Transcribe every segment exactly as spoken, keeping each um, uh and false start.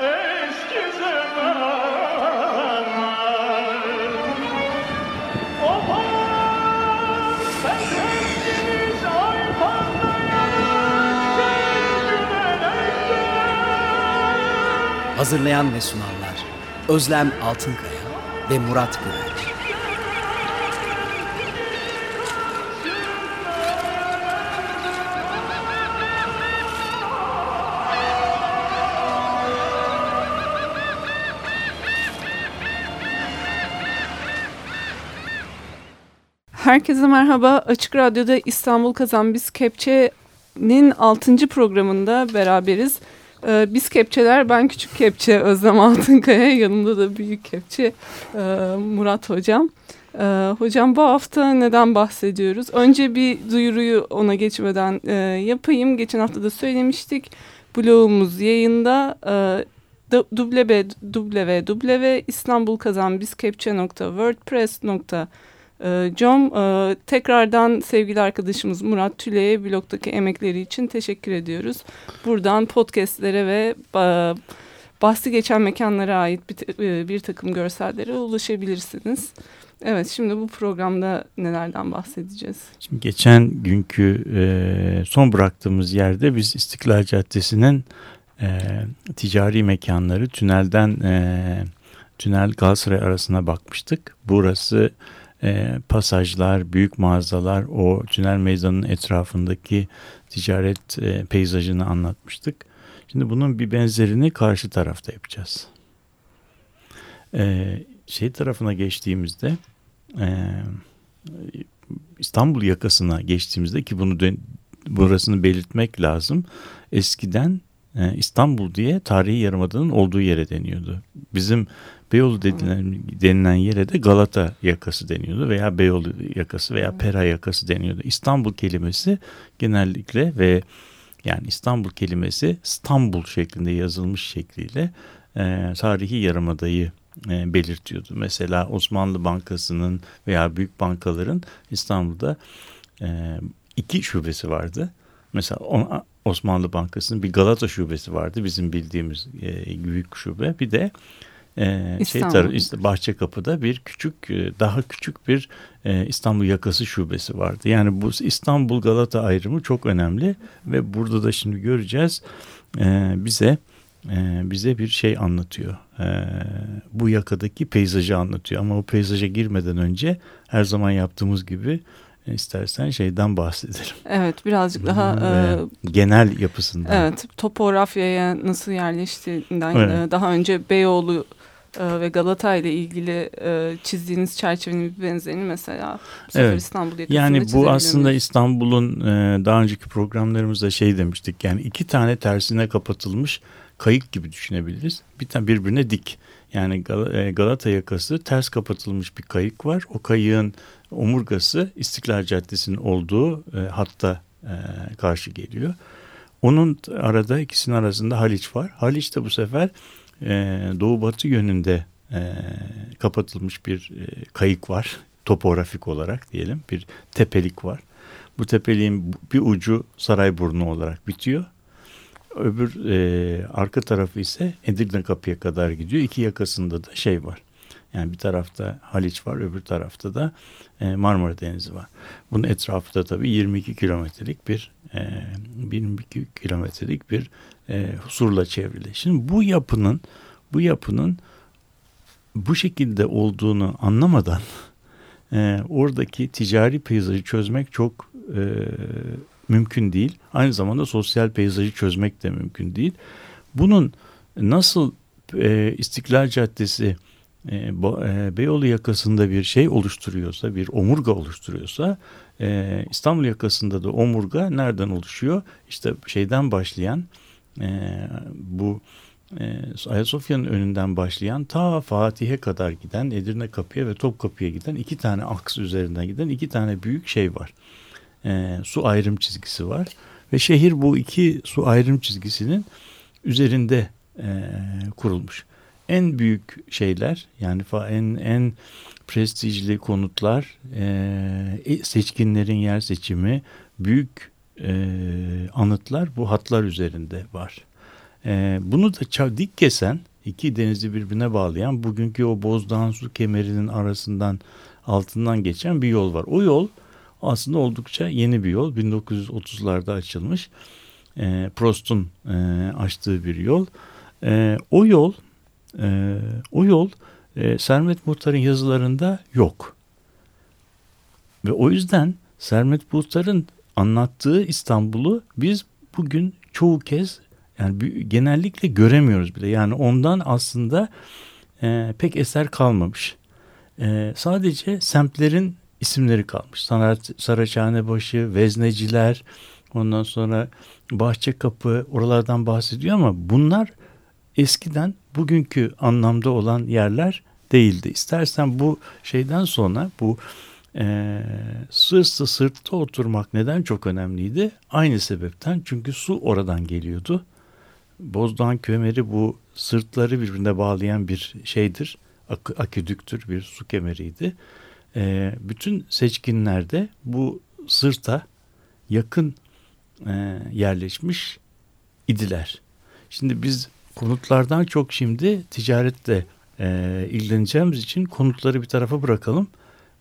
Eski zamanlar. Oba, ben hepsiniz ay patlayanım, sevgülenekten. Hazırlayan ve sunanlar Özlem Altınkaya ve Murat Güner. Herkese merhaba. Açık Radyo'da İstanbul Kazan Biz Kepçe'nin altıncı programında beraberiz. Ee, biz Kepçeler, ben Küçük Kepçe Özlem Altınkaya, yanımda da Büyük Kepçe e, Murat Hocam. E, hocam, bu hafta neden bahsediyoruz? Önce bir duyuruyu ona geçmeden e, yapayım. Geçen hafta da söylemiştik. Blogumuz yayında. E, double-u double-u double-u nokta istanbul kazan biz kepçe nokta wordpress nokta com John, tekrardan sevgili arkadaşımız Murat Tüle'ye blogdaki emekleri için teşekkür ediyoruz. Buradan podcastlere ve bahsi geçen mekanlara ait bir, bir takım görsellere ulaşabilirsiniz. Evet, şimdi bu programda nelerden bahsedeceğiz? Şimdi geçen günkü son bıraktığımız yerde biz İstiklal Caddesi'nin ticari mekanları, tünelden tünel Galatasaray arasına bakmıştık. Burası E, pasajlar, büyük mağazalar, o tünel meydanının etrafındaki ticaret e, peyzajını anlatmıştık. Şimdi bunun bir benzerini karşı tarafta yapacağız. E, şey tarafına geçtiğimizde, e, İstanbul yakasına geçtiğimizde ki bunu dön- burasını belirtmek lazım. Eskiden e, İstanbul diye Tarihî Yarımada'nın olduğu yere deniyordu. Bizim Beyoğlu denilen, denilen yere de Galata yakası deniyordu veya Beyoğlu yakası veya Pera yakası deniyordu. İstanbul kelimesi genellikle ve yani İstanbul kelimesi İstanbul şeklinde yazılmış şekliyle e, Tarihî Yarımada'yı e, belirtiyordu. Mesela Osmanlı Bankası'nın veya büyük bankaların İstanbul'da e, iki şubesi vardı. Mesela ona, Osmanlı Bankası'nın bir Galata şubesi vardı, bizim bildiğimiz e, büyük şube, bir de Ee, şey tar- Bahçekapı'da bir küçük, daha küçük bir e, İstanbul yakası şubesi vardı. Yani bu İstanbul Galata ayrımı çok önemli ve burada da şimdi göreceğiz e, bize e, bize bir şey anlatıyor. E, bu yakadaki peyzajı anlatıyor ama o peyzaja girmeden önce her zaman yaptığımız gibi İstersen şeyden bahsedelim. Evet, birazcık daha e, genel yapısından. Evet, topografyaya nasıl yerleştiğinden, evet. Daha önce Beyoğlu e, ve Galata ile ilgili e, çizdiğiniz çerçevenin bir benzerini mesela bu evet. İstanbul yakasında yani bu aslında İstanbul'un e, daha önceki programlarımızda şey demiştik, yani iki tane tersine kapatılmış kayık gibi düşünebiliriz. Bir tane birbirine dik. Yani Gal- Galata yakası ters kapatılmış bir kayık var. O kayığın omurgası İstiklal Caddesi'nin olduğu e, hatta e, karşı geliyor. Onun arada, ikisinin arasında Haliç var. Haliç de bu sefer e, doğu batı yönünde e, kapatılmış bir e, kayık var. Topografik olarak diyelim, bir tepelik var. Bu tepeliğin bir ucu Sarayburnu olarak bitiyor. Öbür e, arka tarafı ise Edirne Kapı'ya kadar gidiyor. İki yakasında da şey var. Yani bir tarafta Haliç var, öbür tarafta da e, Marmara Denizi var. Bunun etrafı da tabii yirmi iki kilometrelik bir e, yirmi iki kilometrelik bir e, surla çevrili. Şimdi bu yapının bu yapının bu şekilde olduğunu anlamadan e, oradaki ticari peyzajı çözmek çok e, mümkün değil. Aynı zamanda sosyal peyzajı çözmek de mümkün değil. Bunun nasıl e, İstiklal Caddesi e, Beyoğlu yakasında bir şey oluşturuyorsa, bir omurga oluşturuyorsa, e, İstanbul yakasında da omurga nereden oluşuyor? İşte şeyden başlayan e, bu e, Ayasofya'nın önünden başlayan ta Fatih'e kadar giden, Edirne Kapı'ya ve Topkapı'ya giden iki tane aks üzerinden giden iki tane büyük şey var. E, su ayrım çizgisi var ve şehir bu iki su ayrım çizgisinin üzerinde e, kurulmuş. En büyük şeyler, yani en en prestijli konutlar, e, seçkinlerin yer seçimi, büyük e, anıtlar bu hatlar üzerinde var. E, bunu da dik kesen, iki denizi birbirine bağlayan, bugünkü o Bozdağ'ın su kemerinin arasından, altından geçen bir yol var. O yol aslında oldukça yeni bir yol. bin dokuz yüz otuzlarda açılmış, e, Prost'un e, açtığı bir yol. E, o yol Ee, o yol e, Sermet Muhtar'ın yazılarında yok. Ve o yüzden Sermet Muhtar'ın anlattığı İstanbul'u biz bugün çoğu kez, yani genellikle göremiyoruz bile. Yani ondan aslında e, pek eser kalmamış. E, sadece semtlerin isimleri kalmış. Sanat, Saraçhanebaşı, Vezneciler, ondan sonra Bahçekapı, oralardan bahsediyor ama bunlar eskiden bugünkü anlamda olan yerler değildi. İstersen bu şeyden sonra bu e, sırtı sırtta oturmak neden çok önemliydi? Aynı sebepten, çünkü su oradan geliyordu. Bozdağ'ın kemeri bu sırtları birbirine bağlayan bir şeydir. Ak- aküdüktür, bir su kemeriydi. E, bütün seçkinler de bu sırta yakın e, yerleşmiş idiler. Şimdi biz konutlardan çok şimdi ticaretle e, ilgileneceğimiz için konutları bir tarafa bırakalım.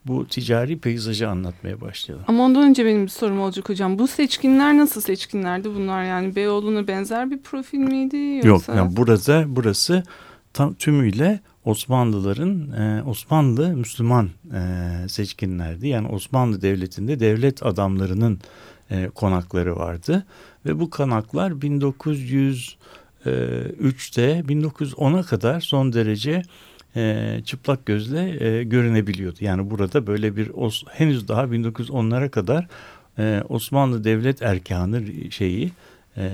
Bu ticari peyzajı anlatmaya başlayalım. Ama ondan önce benim bir sorum olacak hocam. Bu seçkinler nasıl seçkinlerdi bunlar? Yani Beyoğlu'na benzer bir profil miydi? Yoksa? Yok, yani burada, burası tam tümüyle Osmanlıların, e, Osmanlı Müslüman e, seçkinlerdi. Yani Osmanlı Devleti'nde devlet adamlarının e, konakları vardı. Ve bu konaklar bin dokuz yüz üçte bin dokuz yüz ona kadar son derece e, çıplak gözle e, görünebiliyordu. Yani burada böyle bir os, henüz daha bin dokuz yüz onlara kadar e, Osmanlı Devlet Erkanı şeyi e,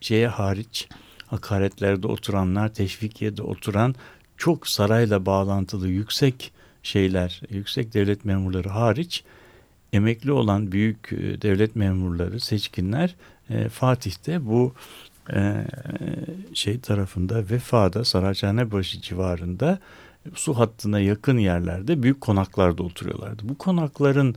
şeye hariç, hakaretlerde oturanlar, teşvikiyede oturan, çok sarayla bağlantılı yüksek şeyler, yüksek devlet memurları hariç emekli olan büyük devlet memurları, seçkinler e, Fatih'te bu Ee, şey tarafında, Vefa'da, Saraçhanebaşı civarında su hattına yakın yerlerde büyük konaklarda oturuyorlardı. Bu konakların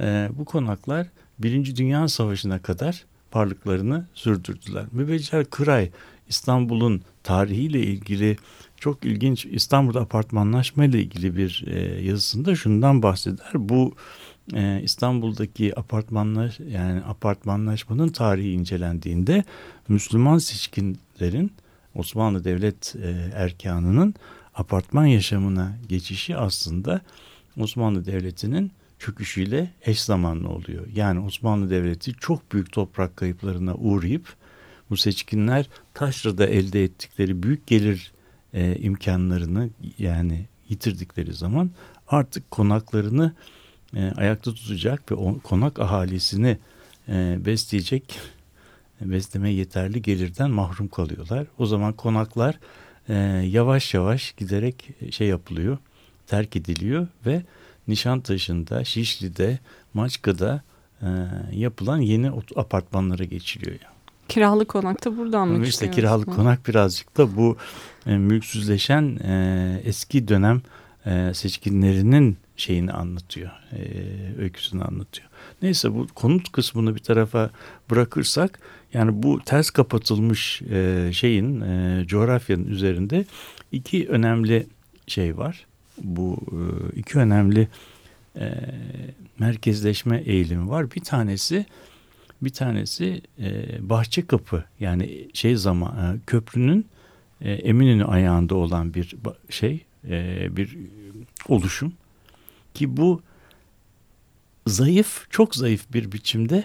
e, bu konaklar Birinci Dünya Savaşı'na kadar varlıklarını sürdürdüler. Mübeccel Kıray, İstanbul'un tarihiyle ilgili çok ilginç, İstanbul'da apartmanlaşma ile ilgili bir e, yazısında şundan bahseder. Bu e, İstanbul'daki apartmanlaş yani apartmanlaşmanın tarihi incelendiğinde Müslüman seçkinlerin, Osmanlı Devlet e, erkanının apartman yaşamına geçişi aslında Osmanlı Devleti'nin çöküşüyle eş zamanlı oluyor. Yani Osmanlı Devleti çok büyük toprak kayıplarına uğrayıp bu seçkinler taşrada elde ettikleri büyük gelir e, imkanlarını yani yitirdikleri zaman artık konaklarını e, ayakta tutacak ve o, konak ahalisini e, besleyecek, beslemeye yeterli gelirden mahrum kalıyorlar. O zaman konaklar e, yavaş yavaş giderek şey yapılıyor, terk ediliyor ve Nişantaşı'nda, Şişli'de, Maçka'da e, yapılan yeni apartmanlara geçiliyor. Yani. Kiralık konak da buradan mı çıkıyor? İşte kiralık konak birazcık da bu e, mülksüzleşen e, eski dönem e, seçkinlerinin şeyini anlatıyor, e, öyküsünü anlatıyor. Neyse, bu konut kısmını bir tarafa bırakırsak, yani bu ters kapatılmış e, şeyin, e, coğrafyanın üzerinde iki önemli şey var. Bu e, iki önemli e, merkezleşme eğilimi var. Bir tanesi bir tanesi e, Bahçekapı, yani şey zaman e, köprünün e, Eminönü ayağında olan bir şey, e, bir oluşum. Ki bu zayıf, çok zayıf bir biçimde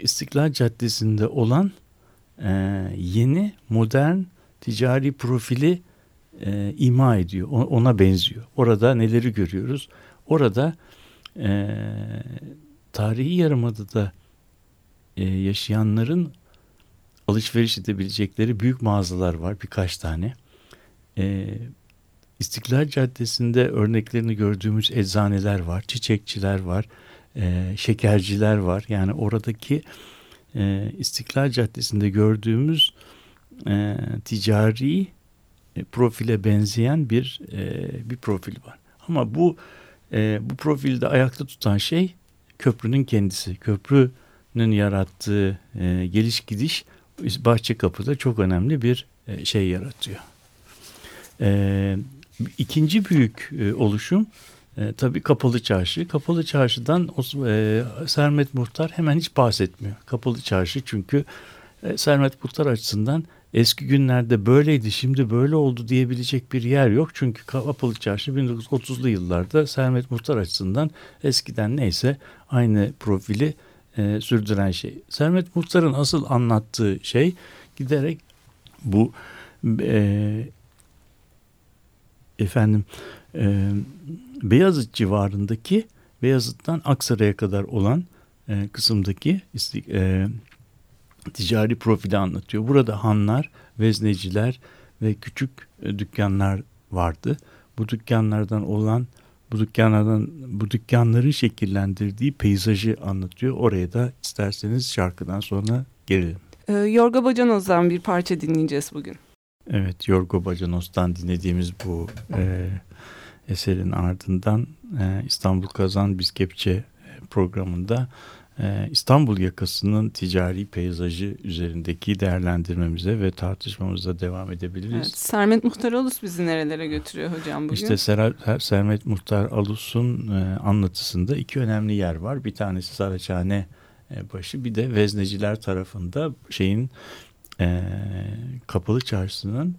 İstiklal Caddesi'nde olan e, yeni modern ticari profili e, ima ediyor. O, ona benziyor. Orada neleri görüyoruz? Orada e, Tarihî Yarımada'da e, yaşayanların alışveriş edebilecekleri büyük mağazalar var, birkaç tane. E, İstiklal Caddesi'nde örneklerini gördüğümüz eczaneler var, çiçekçiler var, e, şekerciler var. Yani oradaki e, İstiklal Caddesi'nde gördüğümüz e, ticari e, profile benzeyen bir e, bir profil var. Ama bu e, bu profilde ayakta tutan şey köprünün kendisi. Köprünün yarattığı e, geliş gidiş Bahçekapı'da çok önemli bir e, şey yaratıyor. E, ikinci büyük e, oluşum e, tabii Kapalı Çarşı. Kapalı Çarşı'dan e, Sermet Muhtar hemen hiç bahsetmiyor. Kapalı Çarşı çünkü e, Sermet Muhtar açısından eski günlerde böyleydi, şimdi böyle oldu diyebilecek bir yer yok. Çünkü Kapalı Çarşı bin dokuz yüz otuzlu yıllarda Sermet Muhtar açısından eskiden neyse aynı profili e, sürdüren şey. Sermet Muhtar'ın asıl anlattığı şey giderek bu e, efendim e, Beyazıt civarındaki, Beyazıt'tan Aksaray'a kadar olan e, kısımdaki e, ticari profili anlatıyor. Burada hanlar, vezneciler ve küçük dükkanlar vardı. Bu dükkanlardan olan, bu dükkanlardan, bu dükkanların şekillendirdiği peyzajı anlatıyor. Oraya da isterseniz şarkıdan sonra gelelim. E, Yorgo Bacanos'tan bir parça dinleyeceğiz bugün. Evet, Yorgo Bacanos'tan dinlediğimiz bu e, eserin ardından e, İstanbul Kazan Biz Kepçe programında İstanbul yakasının ticari peyzajı üzerindeki değerlendirmemize ve tartışmamıza devam edebiliriz. Evet, Sermet Muhtar Alus bizi nerelere götürüyor hocam bugün? İşte Ser- Sermet Muhtar Alus'un anlatısında iki önemli yer var. Bir tanesi Saraçhane başı, bir de vezneciler tarafında şeyin Kapalı Çarşı'nın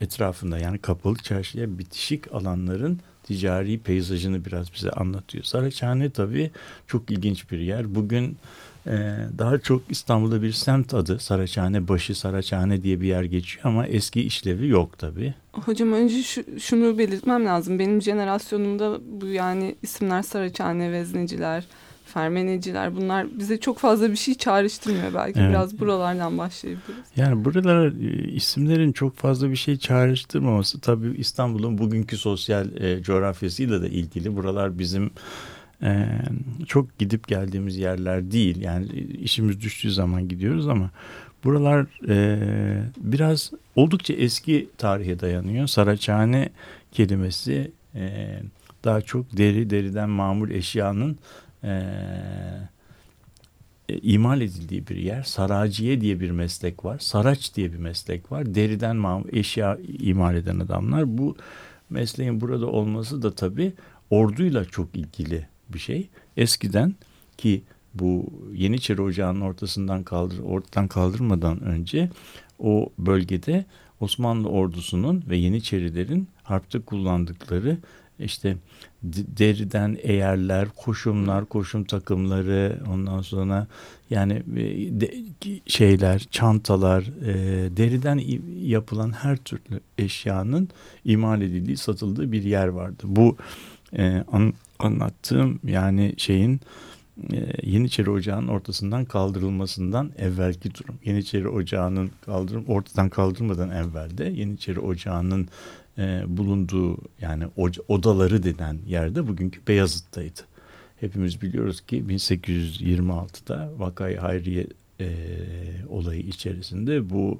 etrafında, yani Kapalı Çarşı'ya bitişik alanların ticari peyzajını biraz bize anlatıyor. Saraçhane tabii çok ilginç bir yer. Bugün e, daha çok İstanbul'da bir semt adı Saraçhane başı, Saraçhane diye bir yer geçiyor ama eski işlevi yok tabii. Hocam önce şu, şunu belirtmem lazım. Benim jenerasyonumda bu, yani isimler Saraçhane, vezneciler, fermeneciler, bunlar bize çok fazla bir şey çağrıştırmıyor. Belki evet, biraz buralardan başlayabiliriz. Yani buralara isimlerin çok fazla bir şey çağrıştırmaması tabii İstanbul'un bugünkü sosyal e, coğrafyasıyla da ilgili. Buralar bizim e, çok gidip geldiğimiz yerler değil. Yani işimiz düştüğü zaman gidiyoruz ama buralar e, biraz oldukça eski tarihe dayanıyor. Saraçhane kelimesi e, daha çok deri, deriden mamul eşyanın E, e, imal edildiği bir yer. Saraciye diye bir meslek var. Saraç diye bir meslek var. Deriden mam- eşya imal eden adamlar. Bu mesleğin burada olması da tabii orduyla çok ilgili bir şey. Eskiden ki bu Yeniçeri Ocağı'nın ortasından kaldır, ortadan kaldırmadan önce o bölgede Osmanlı ordusunun ve Yeniçerilerin harpte kullandıkları İşte deriden eğerler, koşumlar, koşum takımları, ondan sonra yani şeyler, çantalar, deriden yapılan her türlü eşyanın imal edildiği, satıldığı bir yer vardı. Bu anlattığım yani şeyin Yeniçeri Ocağı'nın ortasından kaldırılmasından evvelki durum. Yeniçeri Ocağı'nın kaldırım, ortadan kaldırmadan evvelde Yeniçeri Ocağı'nın E, bulunduğu yani odaları denen yerde bugünkü Beyazıt'taydı. Hepimiz biliyoruz ki bin sekiz yüz yirmi altıda Vak'a-i Hayriye e, olayı içerisinde bu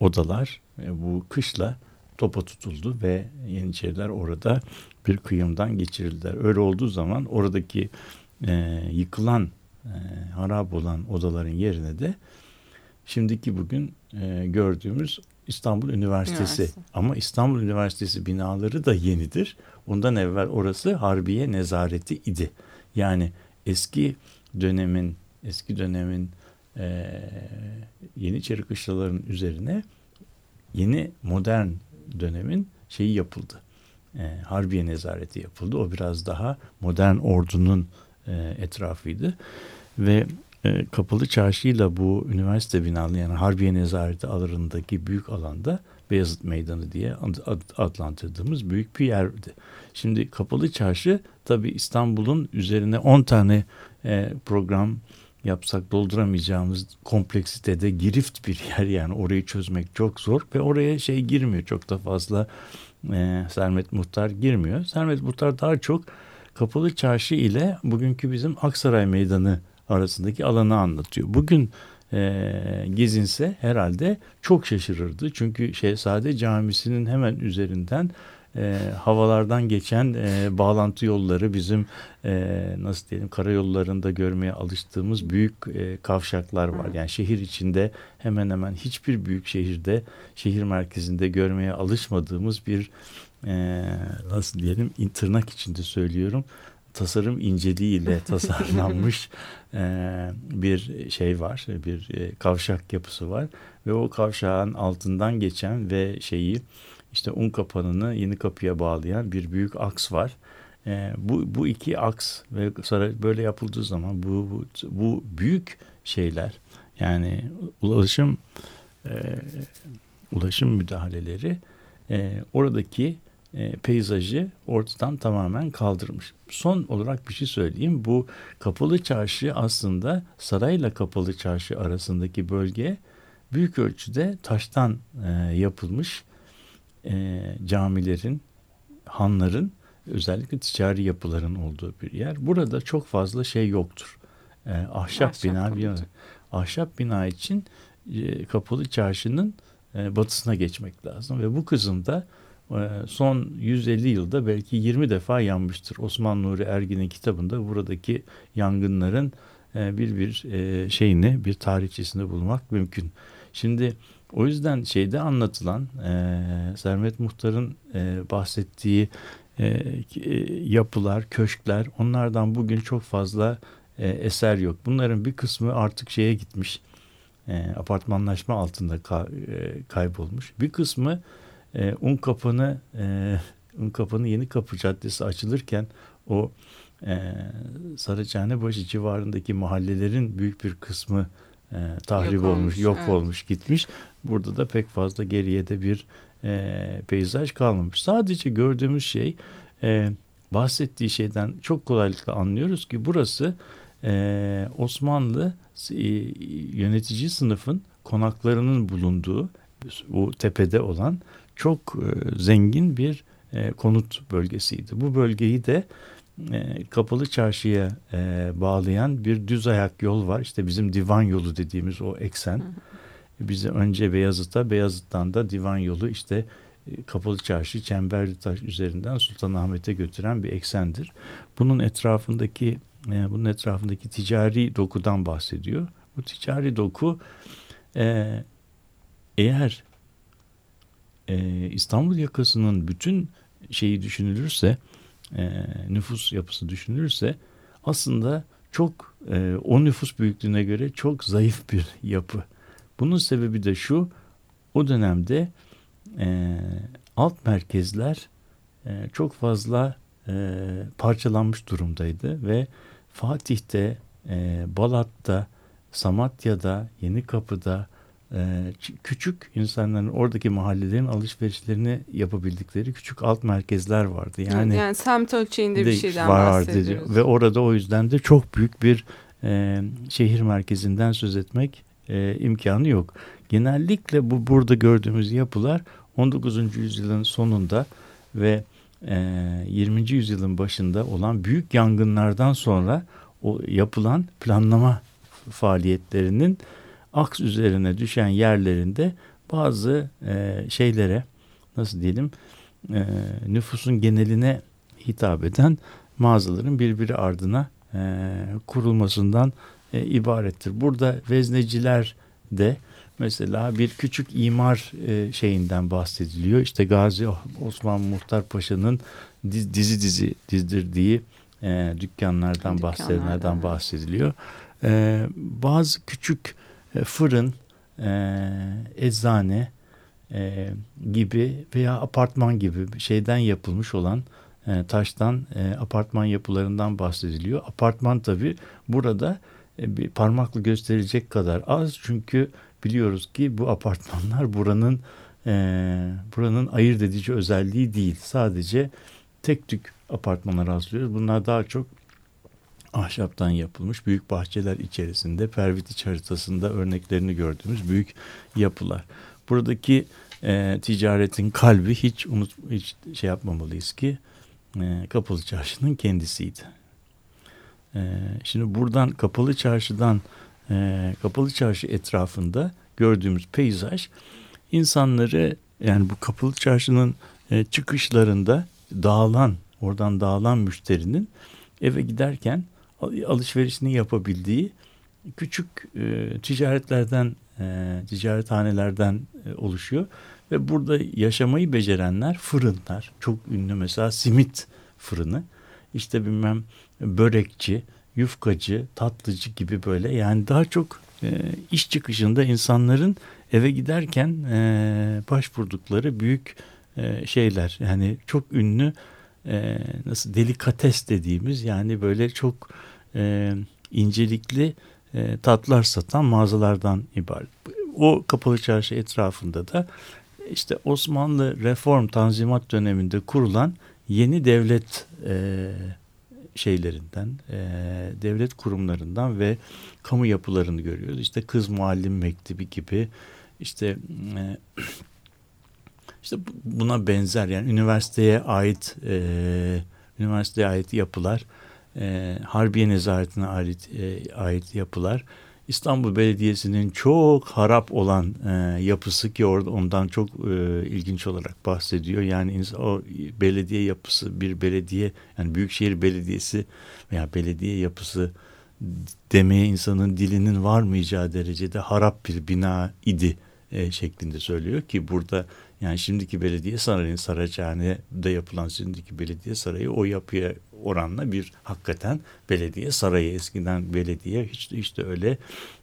odalar, e, bu kışla topa tutuldu ve Yeniçeriler orada bir kıyımdan geçirildiler. Öyle olduğu zaman oradaki e, yıkılan, e, harap olan odaların yerine de şimdiki bugün e, gördüğümüz İstanbul Üniversitesi. Üniversite. Ama İstanbul Üniversitesi binaları da yenidir. Ondan evvel orası Harbiye Nezareti idi. Yani eski dönemin eski dönemin e, Yeniçeri kışlalarının üzerine yeni modern dönemin şeyi yapıldı. E, Harbiye Nezareti yapıldı. O biraz daha modern ordunun e, etrafıydı. Ve Kapalı Çarşı'yla bu üniversite binalı yani Harbiye Nezareti alanındaki büyük alanda Beyazıt Meydanı diye adlandırdığımız büyük bir yerdi. Şimdi Kapalı Çarşı tabii İstanbul'un üzerine on tane program yapsak dolduramayacağımız kompleksitede girift bir yer, yani orayı çözmek çok zor ve oraya şey girmiyor çok da fazla, e, Sermet Muhtar girmiyor. Sermet Muhtar daha çok Kapalı Çarşı ile bugünkü bizim Aksaray Meydanı arasındaki alanı anlatıyor. Bugün e, gezinse herhalde çok şaşırırdı çünkü Şehzade Camisi'nin hemen üzerinden E, havalardan geçen e, bağlantı yolları, bizim e, nasıl diyelim karayollarında görmeye alıştığımız büyük e, kavşaklar var. Yani şehir içinde hemen hemen hiçbir büyük şehirde, şehir merkezinde görmeye alışmadığımız bir e, nasıl diyelim tırnak içinde söylüyorum, tasarım inceliğiyle tasarlanmış e, bir şey var, bir e, kavşak yapısı var ve o kavşağın altından geçen ve şeyi İşte un kapanını yeni kapıya bağlayan bir büyük aks var. E, bu bu iki aks ve böyle yapıldığı zaman bu bu, bu büyük şeyler, yani ulaşım e, ulaşım müdahaleleri e, oradaki e, peyzajı ortadan tamamen kaldırmış. Son olarak bir şey söyleyeyim. Bu Kapalı Çarşı aslında sarayla Kapalı Çarşı arasındaki bölge büyük ölçüde taştan e, yapılmış. E, camilerin, hanların, özellikle ticari yapıların olduğu bir yer. Burada çok fazla şey yoktur. E, ahşap, ahşap bina, bir, ahşap bina için e, Kapalı Çarşı'nın e, batısına geçmek lazım ve bu kısımda e, son yüz elli yılda belki yirmi defa yanmıştır. Osman Nuri Ergin'in kitabında buradaki yangınların e, bir bir e, şeyini, bir tarihçesini bulmak mümkün. Şimdi o yüzden şeyde anlatılan e, Sermet Muhtar'ın e, bahsettiği e, yapılar, köşkler, onlardan bugün çok fazla e, eser yok. Bunların bir kısmı artık şeye gitmiş, e, apartmanlaşma altında ka- e, kaybolmuş. Bir kısmı e, un kapanı, e, un kapanı Yeni Kapı Caddesi açılırken o e, Saraçhanebaşı civarındaki mahallelerin büyük bir kısmı E, tahrip yok olmuş, olmuş, yok evet. olmuş, gitmiş. Burada da pek fazla geriye de bir e, peyzaj kalmamış. Sadece gördüğümüz şey, e, bahsettiği şeyden çok kolaylıkla anlıyoruz ki burası e, Osmanlı e, yönetici sınıfın konaklarının bulunduğu, bu tepede olan çok e, zengin bir e, konut bölgesiydi. Bu bölgeyi de Kapalı Çarşı'ya e, bağlayan bir düz ayak yol var. İşte bizim divan yolu dediğimiz o eksen. Bizi önce Beyazıt'a, Beyazıt'tan da divan yolu işte e, Kapalı Çarşı, Çemberli Taş üzerinden Sultanahmet'e götüren bir eksendir. Bunun etrafındaki e, bunun etrafındaki ticari dokudan bahsediyor. Bu ticari doku e, eğer e, İstanbul yakasının bütün şeyi düşünülürse, E, nüfus yapısı düşünülürse aslında çok e, o nüfus büyüklüğüne göre çok zayıf bir yapı. Bunun sebebi de şu, o dönemde e, alt merkezler e, çok fazla e, parçalanmış durumdaydı ve Fatih'te, e, Balat'ta, Samatya'da, Yenikapı'da e, küçük insanların, oradaki mahallelerin alışverişlerini yapabildikleri küçük alt merkezler vardı. Yani, yani semt ölçeğinde bir şeyden bahsediyoruz. Ve orada o yüzden de çok büyük bir e, şehir merkezinden söz etmek e, imkanı yok. Genellikle bu burada gördüğümüz yapılar on dokuzuncu yüzyılın sonunda ve e, yirminci yüzyılın başında olan büyük yangınlardan sonra o yapılan planlama faaliyetlerinin aks üzerine düşen yerlerinde bazı e, şeylere, nasıl diyelim e, nüfusun geneline hitap eden mağazaların birbiri ardına e, kurulmasından e, ibarettir. Burada vezneciler de mesela bir küçük imar e, şeyinden bahsediliyor. İşte Gazi Osman Muhtar Paşa'nın dizi dizi dizdirdiği e, dükkanlardan, Dükkanlar, bahsedenlerden evet. bahsediliyor. E, bazı küçük fırın, e, eczane e, gibi veya apartman gibi şeyden yapılmış olan e, taştan e, apartman yapılarından bahsediliyor. Apartman tabii burada e, bir parmakla gösterilecek kadar az, çünkü biliyoruz ki bu apartmanlar buranın e, buranın ayırt edici özelliği değil. Sadece tek tük apartmana rastlıyoruz. Bunlar daha çok ahşaptan yapılmış büyük bahçeler içerisinde Pervitiç haritasında örneklerini gördüğümüz büyük yapılar. Buradaki e, ticaretin kalbi hiç unut hiç şey yapmamalıyız ki e, Kapalı Çarşı'nın kendisiydi. E, şimdi buradan Kapalı Çarşı'dan e, Kapalı Çarşı etrafında gördüğümüz peyzaj insanları, yani bu Kapalı Çarşı'nın e, çıkışlarında dağılan, oradan dağılan müşterinin eve giderken alışverişini yapabildiği küçük e, ticaretlerden, e, ticarethanelerden e, oluşuyor. Ve burada yaşamayı becerenler fırınlar. Çok ünlü mesela simit fırını, işte bilmem börekçi, yufkacı, tatlıcı gibi böyle. Yani daha çok e, iş çıkışında insanların eve giderken e, başvurdukları büyük e, şeyler. Yani çok ünlü e, nasıl delikates dediğimiz, yani böyle çok e, incelikli e, tatlar satan mağazalardan ibaret. O Kapalı Çarşı etrafında da işte Osmanlı Reform Tanzimat döneminde kurulan yeni devlet e, şeylerinden, e, devlet kurumlarından ve kamu yapılarını görüyoruz. İşte Kız Muallim Mektebi gibi, işte e, işte buna benzer, yani üniversiteye ait e, üniversiteye ait yapılar, e, Harbiye Nezareti'ne ait, e, ait yapılar, İstanbul Belediyesi'nin çok harap olan e, yapısı ki orada ondan çok e, ilginç olarak bahsediyor. Yani insan, o belediye yapısı bir belediye, yani Büyükşehir Belediyesi veya belediye yapısı demeye insanın dilinin varmayacağı derecede harap bir bina idi e, şeklinde söylüyor ki burada, yani şimdiki belediye sarayının Saraçhane'de yapılan şimdiki belediye sarayı o yapıya oranla bir hakikaten belediye sarayı. Eskiden belediye hiç de işte öyle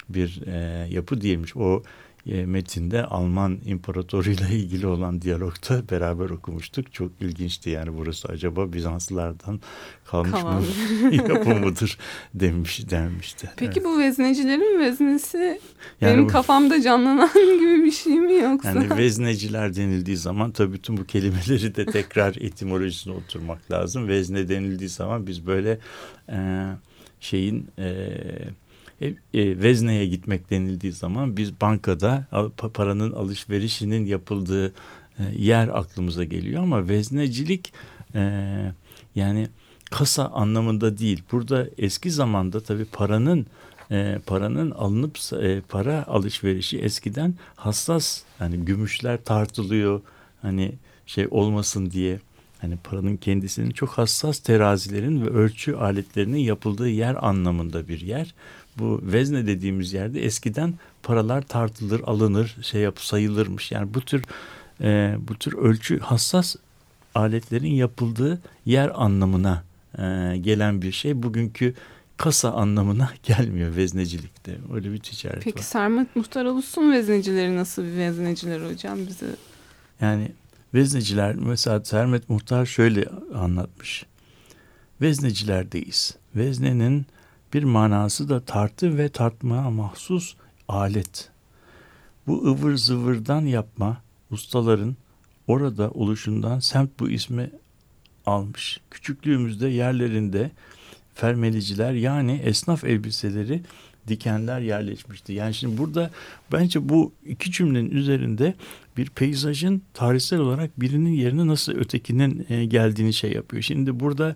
bir e, yapı değilmiş. O e, metinde Alman imparatoruyla ilgili olan diyalogda beraber okumuştuk. Çok ilginçti yani, burası acaba Bizanslılardan kalmış Kalan. mı yapı mıdır demiş, denmişti. Peki evet. Bu veznecilerin veznesi yani benim bu, kafamda canlanan gibi bir şey mi yoksa? Yani vezneciler denildiği zaman tabii bütün bu kelimeleri de tekrar etimolojisine oturmak lazım. Vezne denildiği zaman biz böyle e, şeyin... E, E, e, vezneye gitmek denildiği zaman biz bankada paranın alışverişinin yapıldığı e, yer aklımıza geliyor ama veznecilik e, yani kasa anlamında değil. Burada eski zamanda tabii paranın e, paranın alınıp e, para alışverişi eskiden hassas, yani gümüşler tartılıyor hani şey olmasın diye. Hani paranın kendisinin çok hassas terazilerin ve ölçü aletlerinin yapıldığı yer anlamında bir yer. Bu vezne dediğimiz yerde eskiden paralar tartılır, alınır, şey yap, sayılırmış. Yani bu tür e, bu tür ölçü hassas aletlerin yapıldığı yer anlamına e, gelen bir şey. Bugünkü kasa anlamına gelmiyor veznecilikte. Öyle bir ticaret Peki, var. Peki Sermet Muhtar Alus'un veznecileri nasıl bir vezneciler hocam bize? Yani vezneciler, mesela Sermet Muhtar şöyle anlatmış. Veznecilerdeyiz. Veznenin bir manası da tartı ve tartmaya mahsus alet. Bu ıvır zıvırdan yapma ustaların orada oluşundan semt bu ismi almış. Küçüklüğümüzde yerlerinde fermeliciler, yani esnaf elbiseleri dikenler yerleşmişti. Yani şimdi burada bence bu iki cümlenin üzerinde bir peyzajın tarihsel olarak birinin yerine nasıl ötekinin geldiğini şey yapıyor. Şimdi burada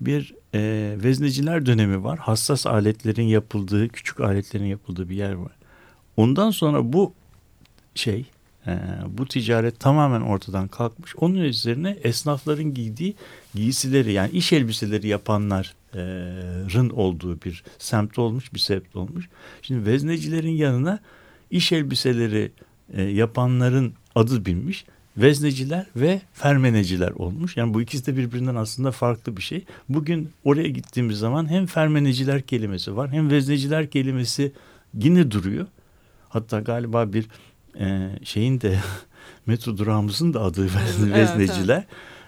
bir e, vezneciler dönemi var. Hassas aletlerin yapıldığı, küçük aletlerin yapıldığı bir yer var. Ondan sonra bu şey, e, bu ticaret tamamen ortadan kalkmış. Onun üzerine esnafların giydiği giysileri, yani iş elbiseleri yapanların olduğu bir semt olmuş, bir semt olmuş. Şimdi veznecilerin yanına iş elbiseleri e, yapanların adı binmiş. Vezneciler ve fermeneciler olmuş. Yani bu ikisi de birbirinden aslında farklı bir şey. Bugün oraya gittiğimiz zaman hem fermeneciler kelimesi var, hem vezneciler kelimesi yine duruyor. Hatta galiba bir e, şeyin de metro durağımızın da adı vezneciler. Evet, evet.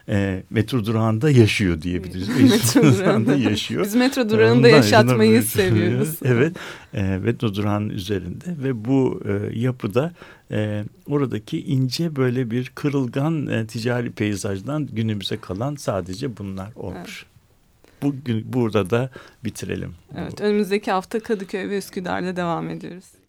E, metro durağında yaşıyor diyebiliriz. Metro durağında yaşıyor. Biz metro durağında ondan yaşatmayı seviyoruz. Evet. E, metro durağının üzerinde ve bu e, yapıda E, oradaki ince böyle bir kırılgan e, ticari peyzajdan günümüze kalan sadece bunlar olmuş. Evet. bugün burada da bitirelim. Evet, önümüzdeki hafta Kadıköy ve Üsküdar'da devam ediyoruz.